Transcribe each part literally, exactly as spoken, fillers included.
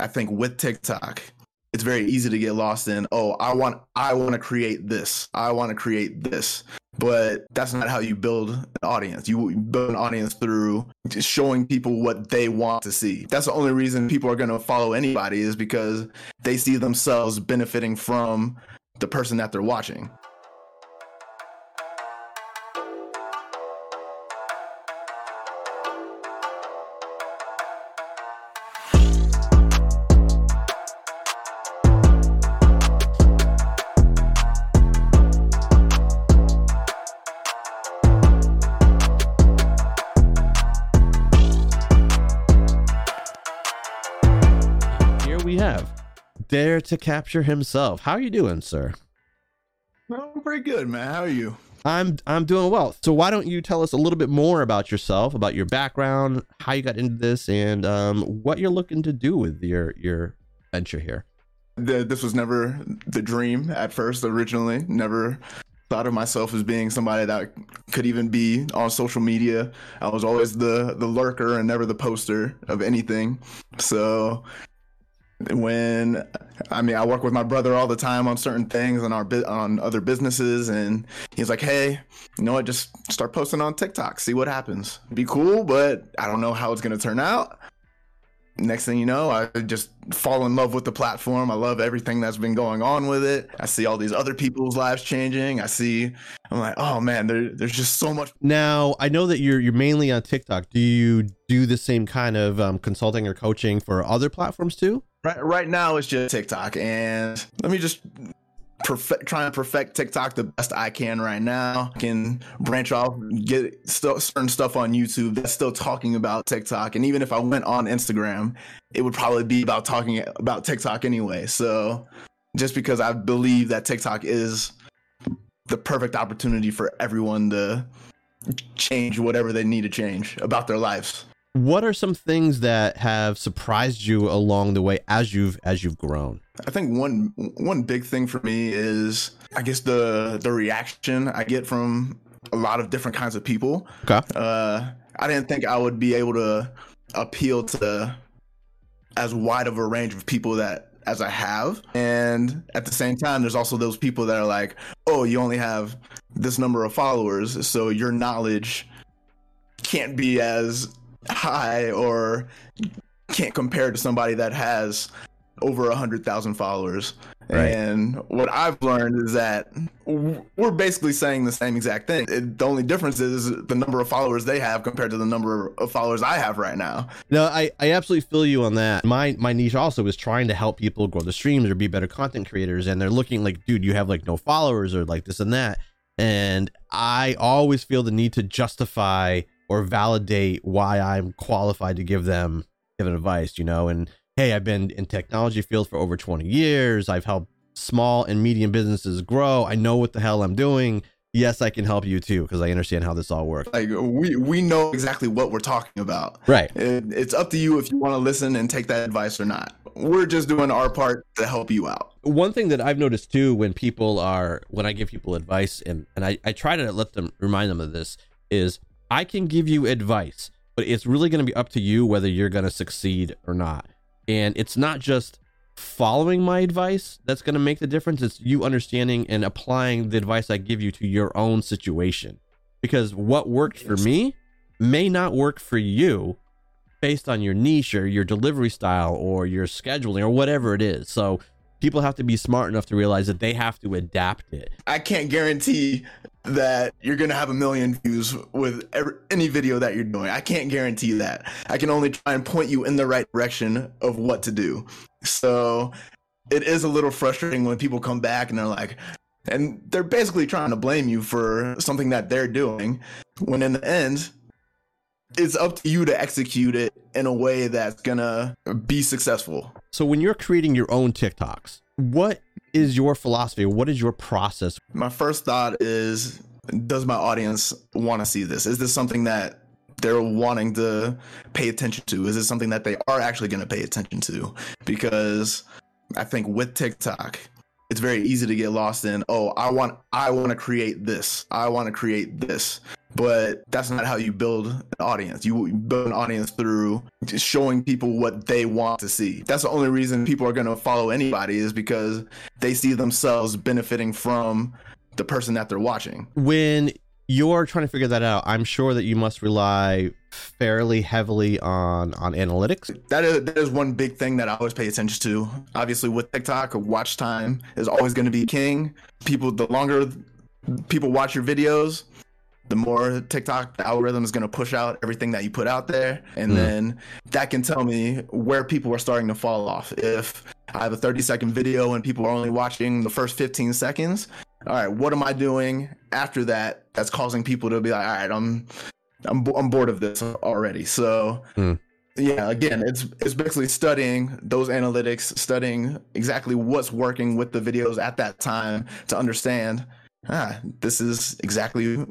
I think with TikTok, it's very easy to get lost in, oh, I want I want to create this. I want to create this. But that's not how you build an audience. You build an audience through just showing people what they want to see. That's the only reason people are going to follow anybody, is because they see themselves benefiting from the person that they're watching. Dare to Capture himself. How are you doing, sir? I'm pretty good, man. How are you? I'm I'm doing well. So why don't you tell us a little bit more about yourself, about your background, how you got into this, and um, what you're looking to do with your your venture here. The, this was never the dream at first. Originally, never thought of myself as being somebody that could even be on social media. I was always the the lurker and never the poster of anything. So. When I mean, I work with my brother all the time on certain things and our bit on other businesses, and he's like, "Hey, you know what? Just start posting on TikTok, see what happens. It'd be cool, but I don't know how it's gonna turn out." Next thing you know, I just fall in love with the platform. I love everything that's been going on with it. I see all these other people's lives changing. I see, I'm like, oh man, there, there's just so much. Now, I know that you're you're mainly on TikTok. Do you do the same kind of um, consulting or coaching for other platforms too? Right, right now, it's just TikTok, and let me just perfect, try and perfect TikTok the best I can right now. I can branch off, get st- certain stuff on YouTube that's still talking about TikTok, and even if I went on Instagram, it would probably be about talking about TikTok anyway. So just because I believe that TikTok is the perfect opportunity for everyone to change whatever they need to change about their lives. What are some things that have surprised you along the way as you've as you've grown? I think one one big thing for me is, I guess, the the reaction I get from a lot of different kinds of people. Okay. Uh, I didn't think I would be able to appeal to as wide of a range of people that as I have. And at the same time, there's also those people that are like, oh, you only have this number of followers, so your knowledge can't be as high or can't compare to somebody that has over a hundred thousand followers. Right. And what I've learned is that we're basically saying the same exact thing. It, the only difference is the number of followers they have compared to the number of followers I have right now. No, I, I absolutely feel you on that. My my niche also is trying to help people grow the streams or be better content creators. And they're looking like, dude, you have like no followers or like this and that. And I always feel the need to justify or validate why I'm qualified to give them give advice, you know, and hey, I've been in technology field for over twenty years. I've helped small and medium businesses grow. I know what the hell I'm doing. Yes, I can help you too, because I understand how this all works. Like we, we know exactly what we're talking about. Right. It, it's up to you if you want to listen and take that advice or not. We're just doing our part to help you out. One thing that I've noticed too, when people are, when I give people advice and, and I, I try to let them remind them of this is, I can give you advice, but it's really going to be up to you whether you're going to succeed or not. And it's not just following my advice that's going to make the difference. It's you understanding and applying the advice I give you to your own situation, because what worked for me may not work for you based on your niche or your delivery style or your scheduling or whatever it is. So people have to be smart enough to realize that they have to adapt it. I can't guarantee that you're going to have a million views with every, any video that you're doing. I can't guarantee that. I can only try and point you in the right direction of what to do. So it is a little frustrating when people come back and they're like, and they're basically trying to blame you for something that they're doing, when in the end, it's up to you to execute it in a way that's going to be successful. So when you're creating your own TikToks, what is your philosophy? What is your process? My first thought is, does my audience want to see this? Is this something that they're wanting to pay attention to? Is this something that they are actually going to pay attention to? Because I think with TikTok, it's very easy to get lost in, oh, I want I want to create this. I want to create this. But that's not how you build an audience. You build an audience through just showing people what they want to see. That's the only reason people are going to follow anybody, is because they see themselves benefiting from the person that they're watching. When you're trying to figure that out, I'm sure that you must rely fairly heavily on on analytics. That is, that is one big thing that I always pay attention to. Obviously, with TikTok, watch time is always going to be king. People, the longer people watch your videos, the more TikTok the algorithm is going to push out everything that you put out there. And mm. then that can tell me where people are starting to fall off. If I have a thirty second video and people are only watching the first fifteen seconds, all right, what am I doing after that that's causing people to be like, all right, I'm I'm, I'm bored of this already. So mm. yeah, again, it's it's basically studying those analytics, studying exactly what's working with the videos at that time to understand, ah, this is exactly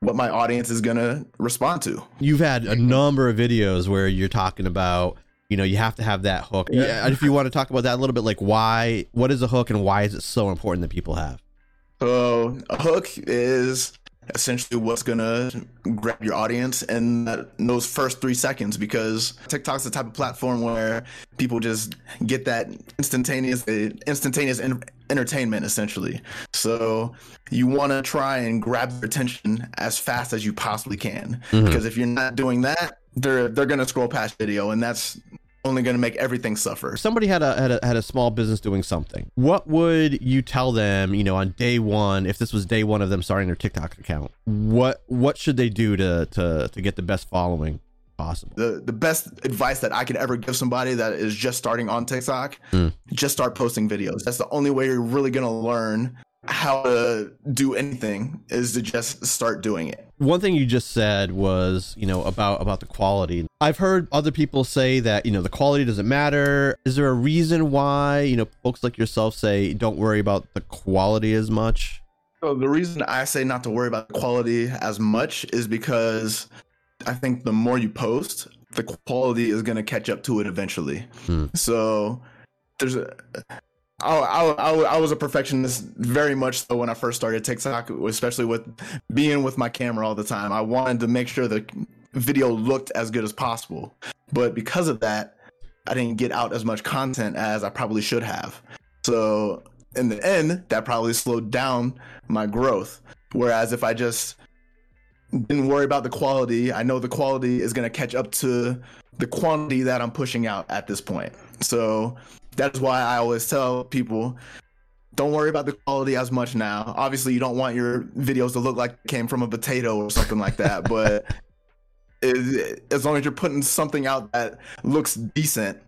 what my audience is going to respond to. You've had a number of videos where you're talking about, you know, you have to have that hook. Yeah. If you want to talk about that a little bit, like why, what is a hook and why is it so important that people have? So a hook is essentially what's going to grab your audience in, that, in those first three seconds, because TikTok's the type of platform where people just get that instantaneous, instantaneous in- entertainment, essentially. So you want to try and grab their attention as fast as you possibly can, mm-hmm. because if you're not doing that, they're they're going to scroll past video, and that's only going to make everything suffer. Somebody had a, had a had a small business doing something. What would you tell them, you know, on day one, if this was day one of them starting their TikTok account? What what should they do to to to get the best following possible? The the best advice that I could ever give somebody that is just starting on TikTok, mm. just start posting videos. That's the only way you're really going to learn how to do anything, is to just start doing it. One thing you just said was, you know, about about the quality. I've heard other people say that, you know, the quality doesn't matter. Is there a reason why, you know, folks like yourself say don't worry about the quality as much? So the reason I say not to worry about the quality as much is because I think the more you post, the quality is going to catch up to it eventually. Hmm. So there's a I, I, I was a perfectionist, very much so, when I first started TikTok, especially with being with my camera all the time. I wanted to make sure the video looked as good as possible. But because of that, I didn't get out as much content as I probably should have. So in the end, that probably slowed down my growth. Whereas if I just didn't worry about the quality, I know the quality is going to catch up to the quantity that I'm pushing out at this point. So that's why I always tell people, don't worry about the quality as much now. Obviously, you don't want your videos to look like it came from a potato or something like that. But it, it, as long as you're putting something out that looks decent,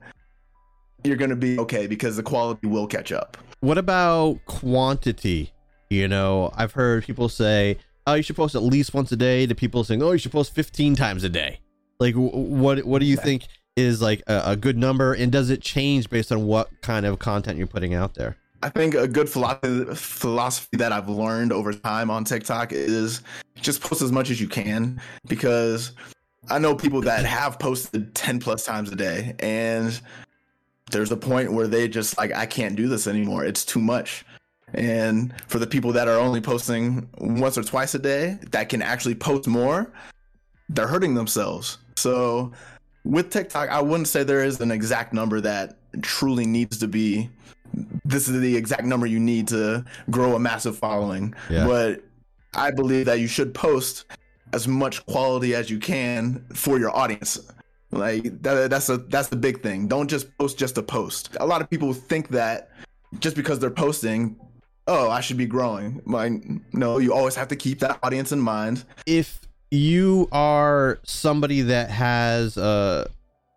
you're going to be okay, because the quality will catch up. What about quantity? You know, I've heard people say, oh, you should post at least once a day, to people saying, oh, you should post fifteen times a day. Like, what, what do you think is like a, a good number, and does it change based on what kind of content you're putting out there? I think a good philosophy, philosophy that I've learned over time on TikTok is just post as much as you can, because I know people that have posted ten plus times a day, and there's a point where they just like, I can't do this anymore. It's too much. And for the people that are only posting once or twice a day, that can actually post more, they're hurting themselves. So with TikTok, I wouldn't say there is an exact number that truly needs to be, this is the exact number you need to grow a massive following. Yeah. But I believe that you should post as much quality as you can for your audience. Like that, that's a, that's the big thing. Don't just post just to post. A lot of people think that just because they're posting, oh, I should be growing. Like, no, you always have to keep that audience in mind. If you are somebody that has a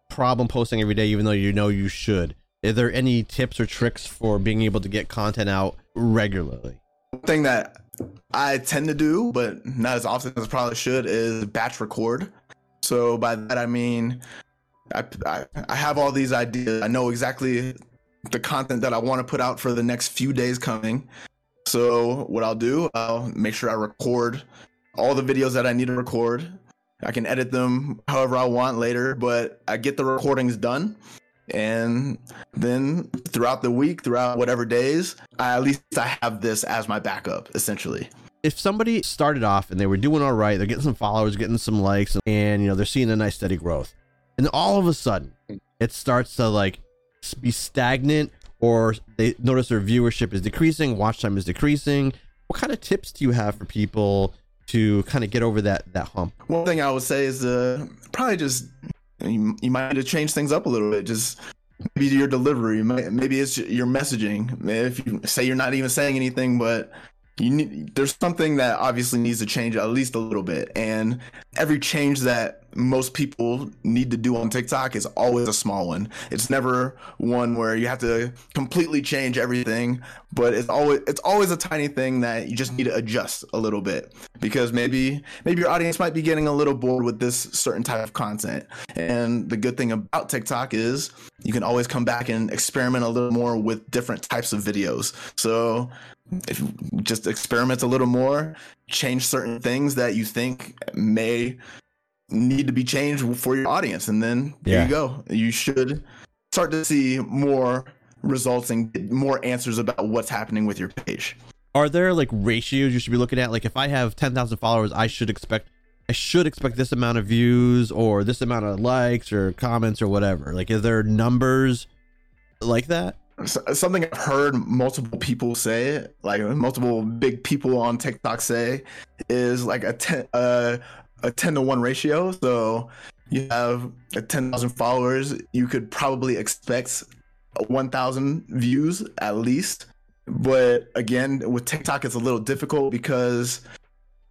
problem posting every day, even though you know you should, are there any tips or tricks for being able to get content out regularly? One thing that I tend to do, but not as often as I probably should, is batch record. So by that, I mean, I, I, I have all these ideas. I know exactly the content that I want to put out for the next few days coming. So what I'll do, I'll make sure I record all the videos that I need to record. I can edit them however I want later, but I get the recordings done. And then throughout the week, throughout whatever days, I, at least I have this as my backup, essentially. if somebody started off and they were doing all right, they're getting some followers, getting some likes, and, you know, they're seeing a nice steady growth. And all of a sudden it starts to like be stagnant, or they notice their viewership is decreasing, watch time is decreasing. What kind of tips do you have for people to kind of get over that, that hump? One thing I would say is uh, probably just, you, you might need to change things up a little bit. Just maybe your delivery, maybe it's your messaging. If you say you're not even saying anything, but you need, there's something that obviously needs to change at least a little bit. And every change that most people need to do on TikTok is always a small one. It's never one where you have to completely change everything, but it's always it's always a tiny thing that you just need to adjust a little bit, because maybe maybe your audience might be getting a little bored with this certain type of content. And the good thing about TikTok is you can always come back and experiment a little more with different types of videos. So if you just experiment a little more, change certain things that you think may need to be changed for your audience, and then there yeah. you go. You should start to see more results and more answers about what's happening with your page. Are there like ratios you should be looking at? Like, if I have ten thousand followers, I should expect I should expect this amount of views or this amount of likes or comments or whatever. Like, is there numbers like that? Something I've heard multiple people say, like multiple big people on TikTok say, is like a ten, uh, a ten to one ratio. So you have ten thousand followers, you could probably expect one thousand views at least. But again, with TikTok, it's a little difficult because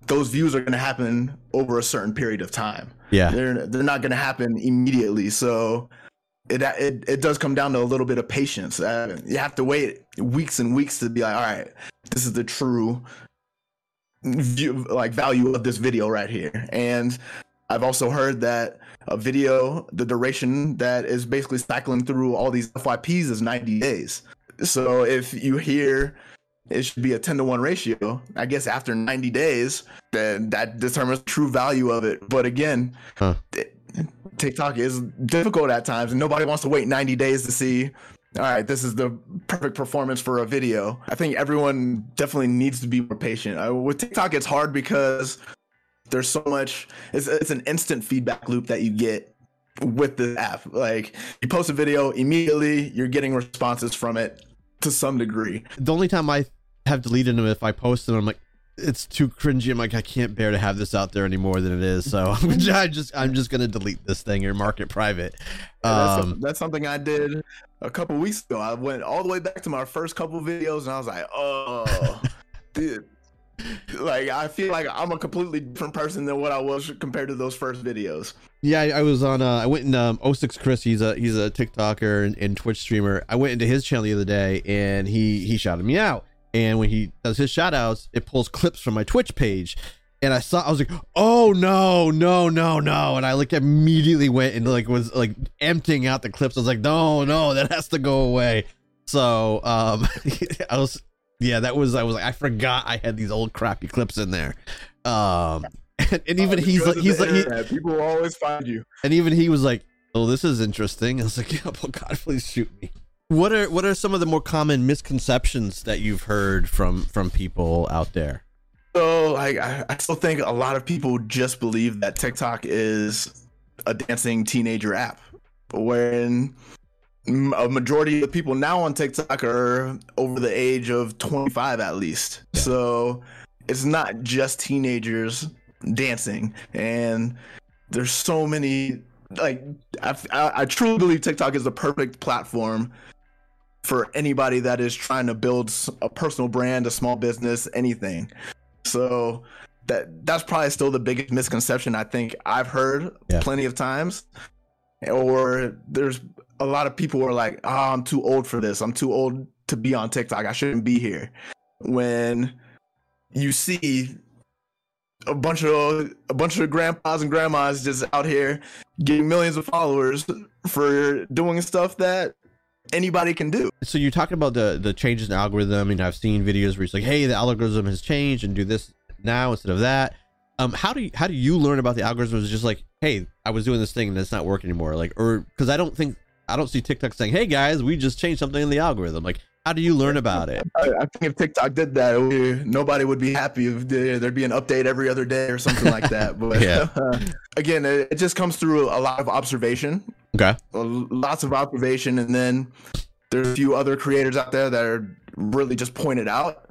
those views are going to happen over a certain period of time. Yeah, they're they're not going to happen immediately. So It, it it does come down to a little bit of patience. Uh, you have to wait weeks and weeks to be like, all right, this is the true view, like value of this video right here. And I've also heard that a video, the duration that is basically cycling through all these F Y Ps is ninety days. So if you hear it should be a ten to one ratio, I guess after ninety days, then that determines the true value of it. But again, huh. it, TikTok is difficult at times, and nobody wants to wait ninety days to see, all right, this is the perfect performance for a video. I think everyone definitely needs to be more patient. I, with TikTok, it's hard because there's so much, it's, it's an instant feedback loop that you get with the app. Like, you post a video, immediately you're getting responses from it to some degree. The only time I have deleted them, if I post them, I'm like, it's too cringy. I'm like, I can't bear to have this out there any more than it is. So I'm just, I'm just going to delete this thing or mark it private. Um, that's, that's something I did a couple weeks ago. I went all the way back to my first couple videos and I was like, oh, dude, like, I feel like I'm a completely different person than what I was compared to those first videos. Yeah. I, I was on, uh, I went in, um, oh six Chris, he's a, he's a TikToker and, and Twitch streamer. I went into his channel the other day and he, he shouted me out. And when he does his shout outs, it pulls clips from my Twitch page. And I saw, I was like, oh no, no, no, no. And I like immediately went and like was like emptying out the clips. I was like, no, no, that has to go away. So um, I was, yeah, that was, I was like, I forgot I had these old crappy clips in there. Um, and, and even oh, he's like, he's like, he, people will always find you. And even he was like, oh, this is interesting. I was like, yeah, oh God, please shoot me. What are what are some of the more common misconceptions that you've heard from from people out there? So I, I still think a lot of people just believe that TikTok is a dancing teenager app, when a majority of the people now on TikTok are over the age of twenty-five at least. Yeah. So it's not just teenagers dancing, and there's so many. Like I, I truly believe TikTok is the perfect platform for anybody that is trying to build a personal brand, a small business, anything. So that that's probably still the biggest misconception I think I've heard yeah. plenty of times. Or there's a lot of people who are like, oh, I'm too old for this. I'm too old to be on TikTok. I shouldn't be here. When you see a bunch of a bunch of grandpas and grandmas just out here getting millions of followers for doing stuff that anybody can do. So you're talking about the the changes in algorithm, and I've seen videos where it's like, hey, the algorithm has changed and do this now instead of that. Um, how do you, how do you learn about the algorithm? Is just like, hey, I was doing this thing and it's not working anymore. Like, or because I don't think I don't see TikTok saying, hey guys, we just changed something in the algorithm. Like, How do you learn about it? I, I think if TikTok did that, it would, nobody would be happy. If there'd be an update every other day or something like that. But yeah. uh, again, it, it just comes through a lot of observation. Okay. Lots of observation. And then there's a few other creators out there that are really just pointed out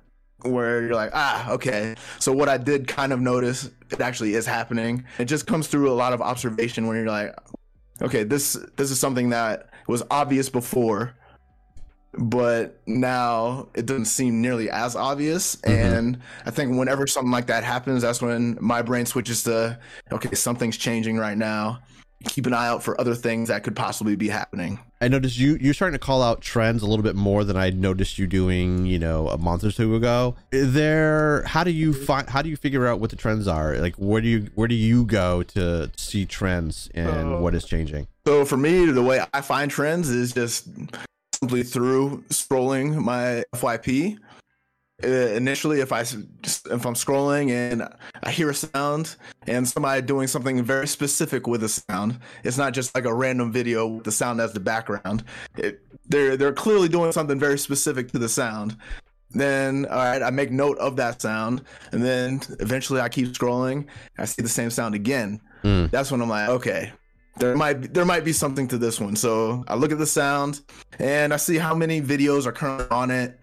where you're like, ah, okay. So what I did kind of notice, it actually is happening. It just comes through a lot of observation where you're like, okay, this this is something that was obvious before, but now it doesn't seem nearly as obvious. Mm-hmm. And I think whenever something like that happens, that's when my brain switches to, okay, something's changing right now. Keep an eye out for other things that could possibly be happening. I noticed you, you're starting to call out trends a little bit more than I noticed you doing, you know, a month or two ago. Is there, how do you find, how do you figure out what the trends are? Like, where do you, where do you go to see trends and uh, what is changing? So for me, the way I find trends is just simply through scrolling my F Y P. Uh, initially, if I just, if I'm scrolling and I hear a sound and somebody doing something very specific with a sound, it's not just like a random video with the sound as the background. It, they're they're clearly doing something very specific to the sound. Then, all right, I make note of that sound, and then eventually I keep scrolling. I see the same sound again. Mm. That's when I'm like, okay, there might there might be something to this one. So I look at the sound and I see how many videos are currently on it,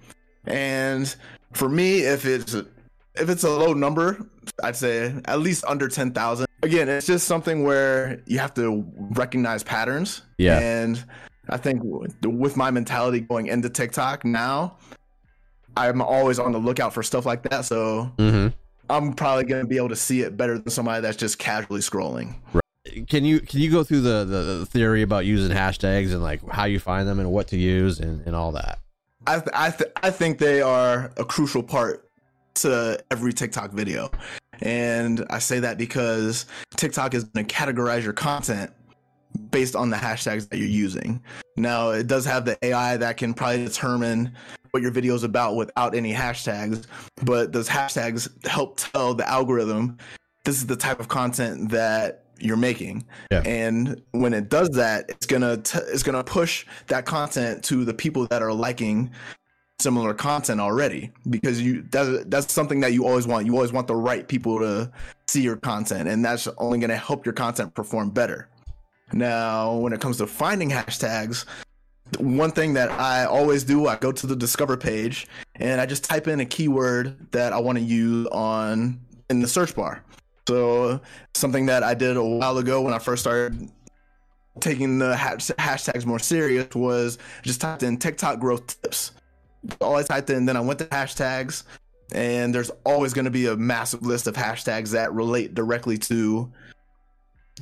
and for me, if it's if it's a low number, I'd say at least under ten thousand. Again, it's just something where you have to recognize patterns. Yeah. And I think with my mentality going into TikTok now, I'm always on the lookout for stuff like that. So mm-hmm. I'm probably going to be able to see it better than somebody that's just casually scrolling. Right. Can you can you go through the, the, the theory about using hashtags and like how you find them and what to use and, and all that? I th- I, th- I think they are a crucial part to every TikTok video. And I say that because TikTok is going to categorize your content based on the hashtags that you're using. Now, it does have the A I that can probably determine what your video is about without any hashtags. But those hashtags help tell the algorithm this is the type of content that you're making. Yeah. And when it does that, it's gonna t- it's gonna push that content to the people that are liking similar content already, because you that's, that's something that you always want. You always want the right people to see your content, and that's only gonna help your content perform better. Now, when it comes to finding hashtags, one thing that I always do, I go to the Discover page and I just type in a keyword that I want to use on in the search bar. So something that I did a while ago when I first started taking the hash- hashtags more serious was just typed in TikTok growth tips. All I typed in, then I went to hashtags, and there's always going to be a massive list of hashtags that relate directly to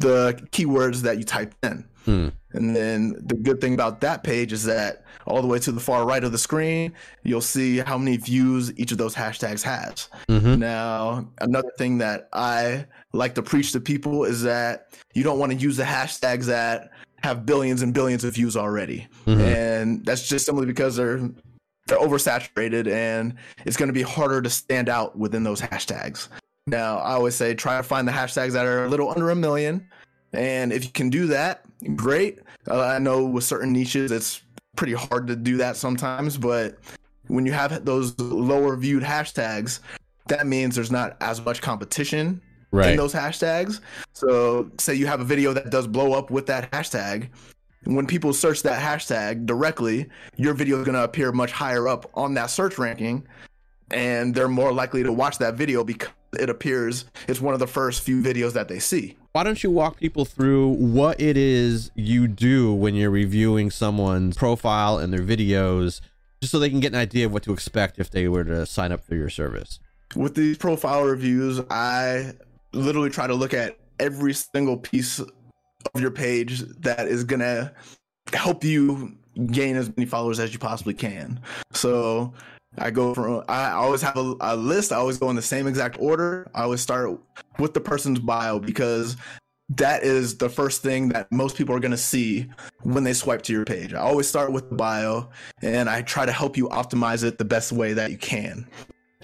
the keywords that you typed in. Hmm. And then the good thing about that page is that all the way to the far right of the screen, you'll see how many views each of those hashtags has. Mm-hmm. Now, another thing that I like to preach to people is that you don't want to use the hashtags that have billions and billions of views already. Mm-hmm. And that's just simply because they're they're oversaturated, and it's going to be harder to stand out within those hashtags. Now, I always say try to find the hashtags that are a little under a million. And if you can do that, great. Uh, I know with certain niches, it's pretty hard to do that sometimes. But when you have those lower viewed hashtags, that means there's not as much competition right. in those hashtags. So say you have a video that does blow up with that hashtag. When people search that hashtag directly, your video is going to appear much higher up on that search ranking. And they're more likely to watch that video because it appears it's one of the first few videos that they see. Why don't you walk people through what it is you do when you're reviewing someone's profile and their videos, just so they can get an idea of what to expect if they were to sign up for your service? With these profile reviews, I literally try to look at every single piece of your page that is going to help you gain as many followers as you possibly can. So I go from, I always have a, a list. I always go in the same exact order. I always start with the person's bio, because that is the first thing that most people are going to see when they swipe to your page. I always start with the bio, and I try to help you optimize it the best way that you can.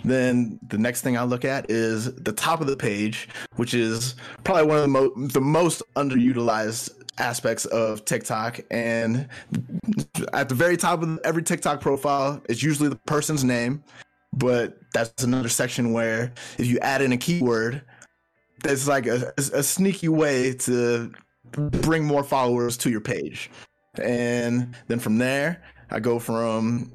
Then the next thing I look at is the top of the page, which is probably one of the, mo- the most underutilized aspects of TikTok. And at the very top of every TikTok profile is usually the person's name. But that's another section where if you add in a keyword, that's like a, a sneaky way to bring more followers to your page. And then from there, I go from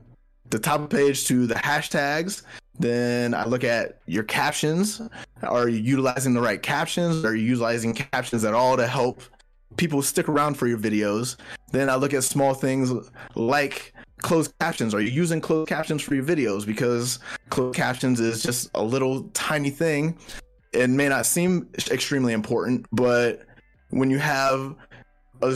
the top of the page to the hashtags. Then I look at your captions. Are you utilizing the right captions? Are you utilizing captions at all to help people stick around for your videos? Then I look at small things like closed captions. Are you using closed captions for your videos? Because closed captions is just a little tiny thing. It may not seem extremely important, but when you have a,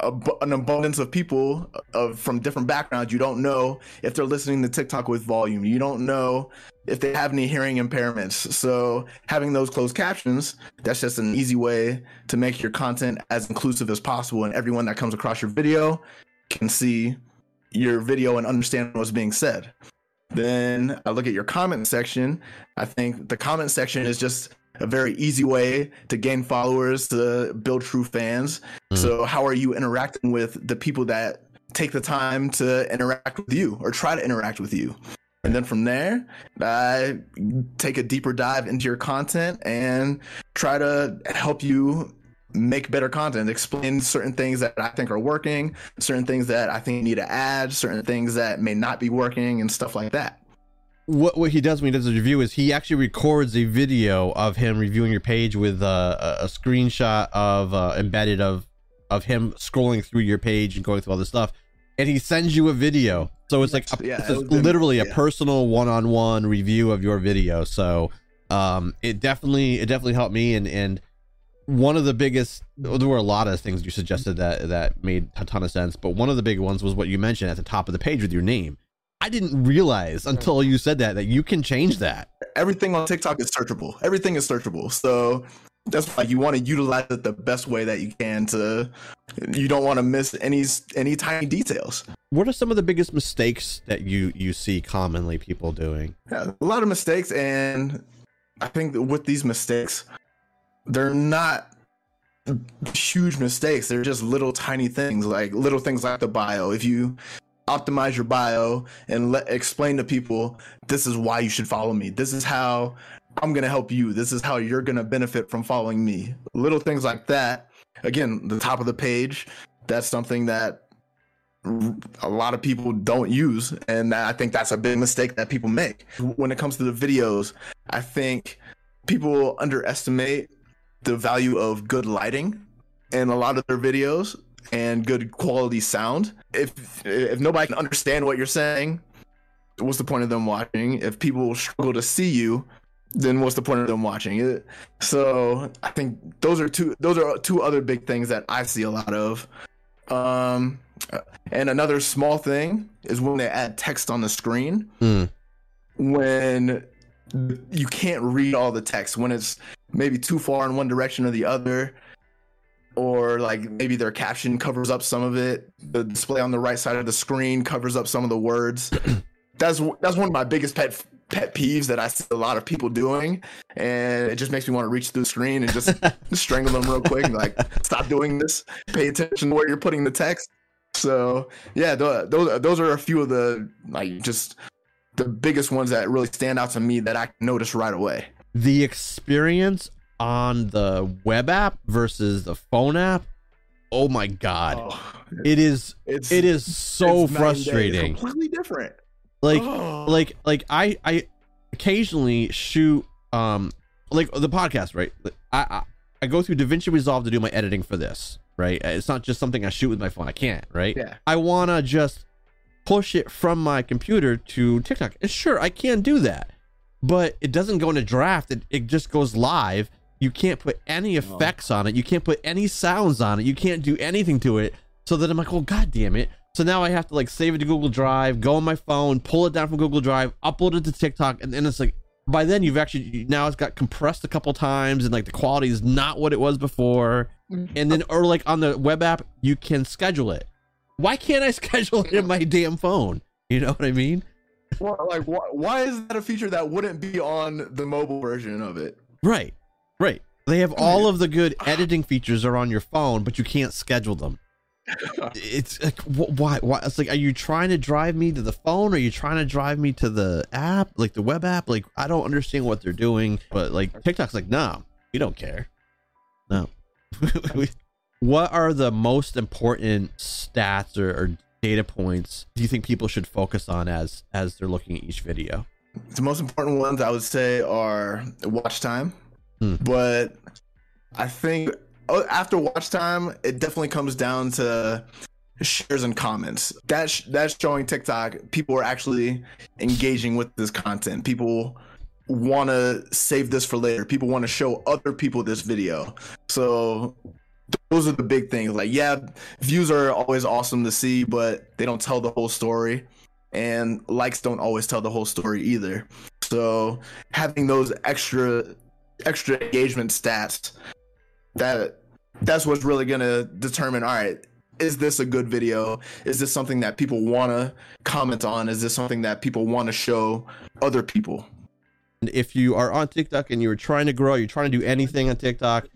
a, an abundance of people of, from different backgrounds, you don't know if they're listening to TikTok with volume. You don't know if they have any hearing impairments. So having those closed captions, that's just an easy way to make your content as inclusive as possible. And everyone that comes across your video can see your video and understand what's being said. Then I look at your comment section. I think the comment section is just a very easy way to gain followers, to build true fans. Mm. So how are you interacting with the people that take the time to interact with you or try to interact with you? And then from there, I take a deeper dive into your content and try to help you make better content, explain certain things that I think are working, certain things that I think need to add, certain things that may not be working, and stuff like that. What what he does when he does a review is he actually records a video of him reviewing your page with a, a screenshot of uh, embedded of of him scrolling through your page and going through all this stuff, and he sends you a video. So it's like a, yeah, it's it literally been, yeah. a personal one-on-one review of your video. So um, it definitely it definitely helped me and and. One of the biggest, there were a lot of things you suggested that that made a ton of sense, but one of the big ones was what you mentioned at the top of the page with your name. I didn't realize until you said that that you can change that. Everything on TikTok is searchable. Everything is searchable. So that's why you want to utilize it the best way that you can to, you don't want to miss any any tiny details. What are some of the biggest mistakes that you you see commonly people doing? Yeah, a lot of mistakes, and I think that with these mistakes, they're not huge mistakes. They're just little tiny things, like little things like the bio. If you optimize your bio and let explain to people, this is why you should follow me. This is how I'm going to help you. This is how you're going to benefit from following me. Little things like that. Again, the top of the page, that's something that a lot of people don't use. And I think that's a big mistake that people make. When it comes to the videos, I think people underestimate the value of good lighting in a lot of their videos and good quality sound. If if nobody can understand what you're saying, what's the point of them watching? If people struggle to see you, then what's the point of them watching it? So I think those are two those are two other big things that I see a lot of. Um, and another small thing is when they add text on the screen. Mm. When you can't read all the text, when it's maybe too far in one direction or the other, or like maybe their caption covers up some of it, the display on the right side of the screen covers up some of the words. that's that's one of my biggest pet pet peeves that I see a lot of people doing, and it just makes me want to reach through the screen and just strangle them real quick and like, stop doing this, pay attention to where you're putting the text. So yeah, th- those those are a few of the like just the biggest ones that really stand out to me that I notice right away. The experience on the web app versus the phone app, oh my god, oh, it is it's, it is so it's frustrating. It's completely different. Like oh. like like I I occasionally shoot um like the podcast, right? I, I I go through DaVinci Resolve to do my editing for this, right? It's not just something I shoot with my phone. I can't, right? Yeah. I wanna just push it from my computer to TikTok. And sure, I can do that, but it doesn't go into draft. It, it just goes live. You can't put any effects on it. You can't put any sounds on it. You can't do anything to it. So then I'm like, oh, God damn it. So now I have to like save it to Google Drive, go on my phone, pull it down from Google Drive, upload it to TikTok. And then it's like, by then you've actually, now it's got compressed a couple times and like the quality is not what it was before. And then, or like on the web app, you can schedule it. Why can't I schedule it in my damn phone? You know what I mean? Well, like, why, why is that a feature that wouldn't be on the mobile version of it? Right, right. They have all of the good editing features are on your phone, but you can't schedule them. It's like, why? Why? It's like, are you trying to drive me to the phone? Are you trying to drive me to the app, like the web app? Like, I don't understand what they're doing, but like TikTok's like, no, we don't care. No. What are the most important stats or, or data points do you think people should focus on as as they're looking at each video? The most important ones I would say are watch time, hmm. but I think after watch time, it definitely comes down to shares and comments. That sh that's showing TikTok people are actually engaging with this content. People want to save this for later. People want to show other people this video. So those are the big things. Like, yeah, views are always awesome to see, but they don't tell the whole story. And likes don't always tell the whole story either. So having those extra extra engagement stats, that that's what's really gonna determine, all right, is this a good video? Is this something that people wanna comment on? Is this something that people wanna show other people? And if you are on TikTok and you're trying to grow, you're trying to do anything on TikTok,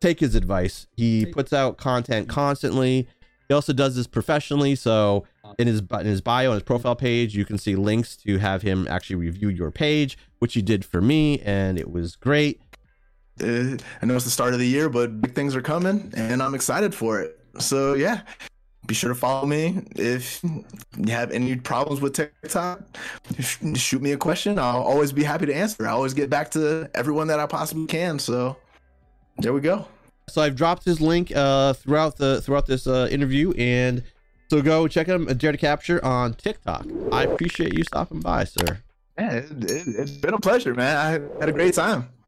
take his advice. He puts out content constantly. He also does this professionally, so in his in his bio, on his profile page, you can see links to have him actually review your page, which he did for me, and it was great. Uh, I know it's the start of the year, but big things are coming, and I'm excited for it. So yeah, be sure to follow me. If you have any problems with TikTok, shoot me a question. I'll always be happy to answer. I always get back to everyone that I possibly can. So there we go. So I've dropped his link uh, throughout the throughout this uh, interview, and so go check him at Dare to Capture on TikTok. I appreciate you stopping by, sir. Yeah, it, it, it's been a pleasure, man. I had a great time.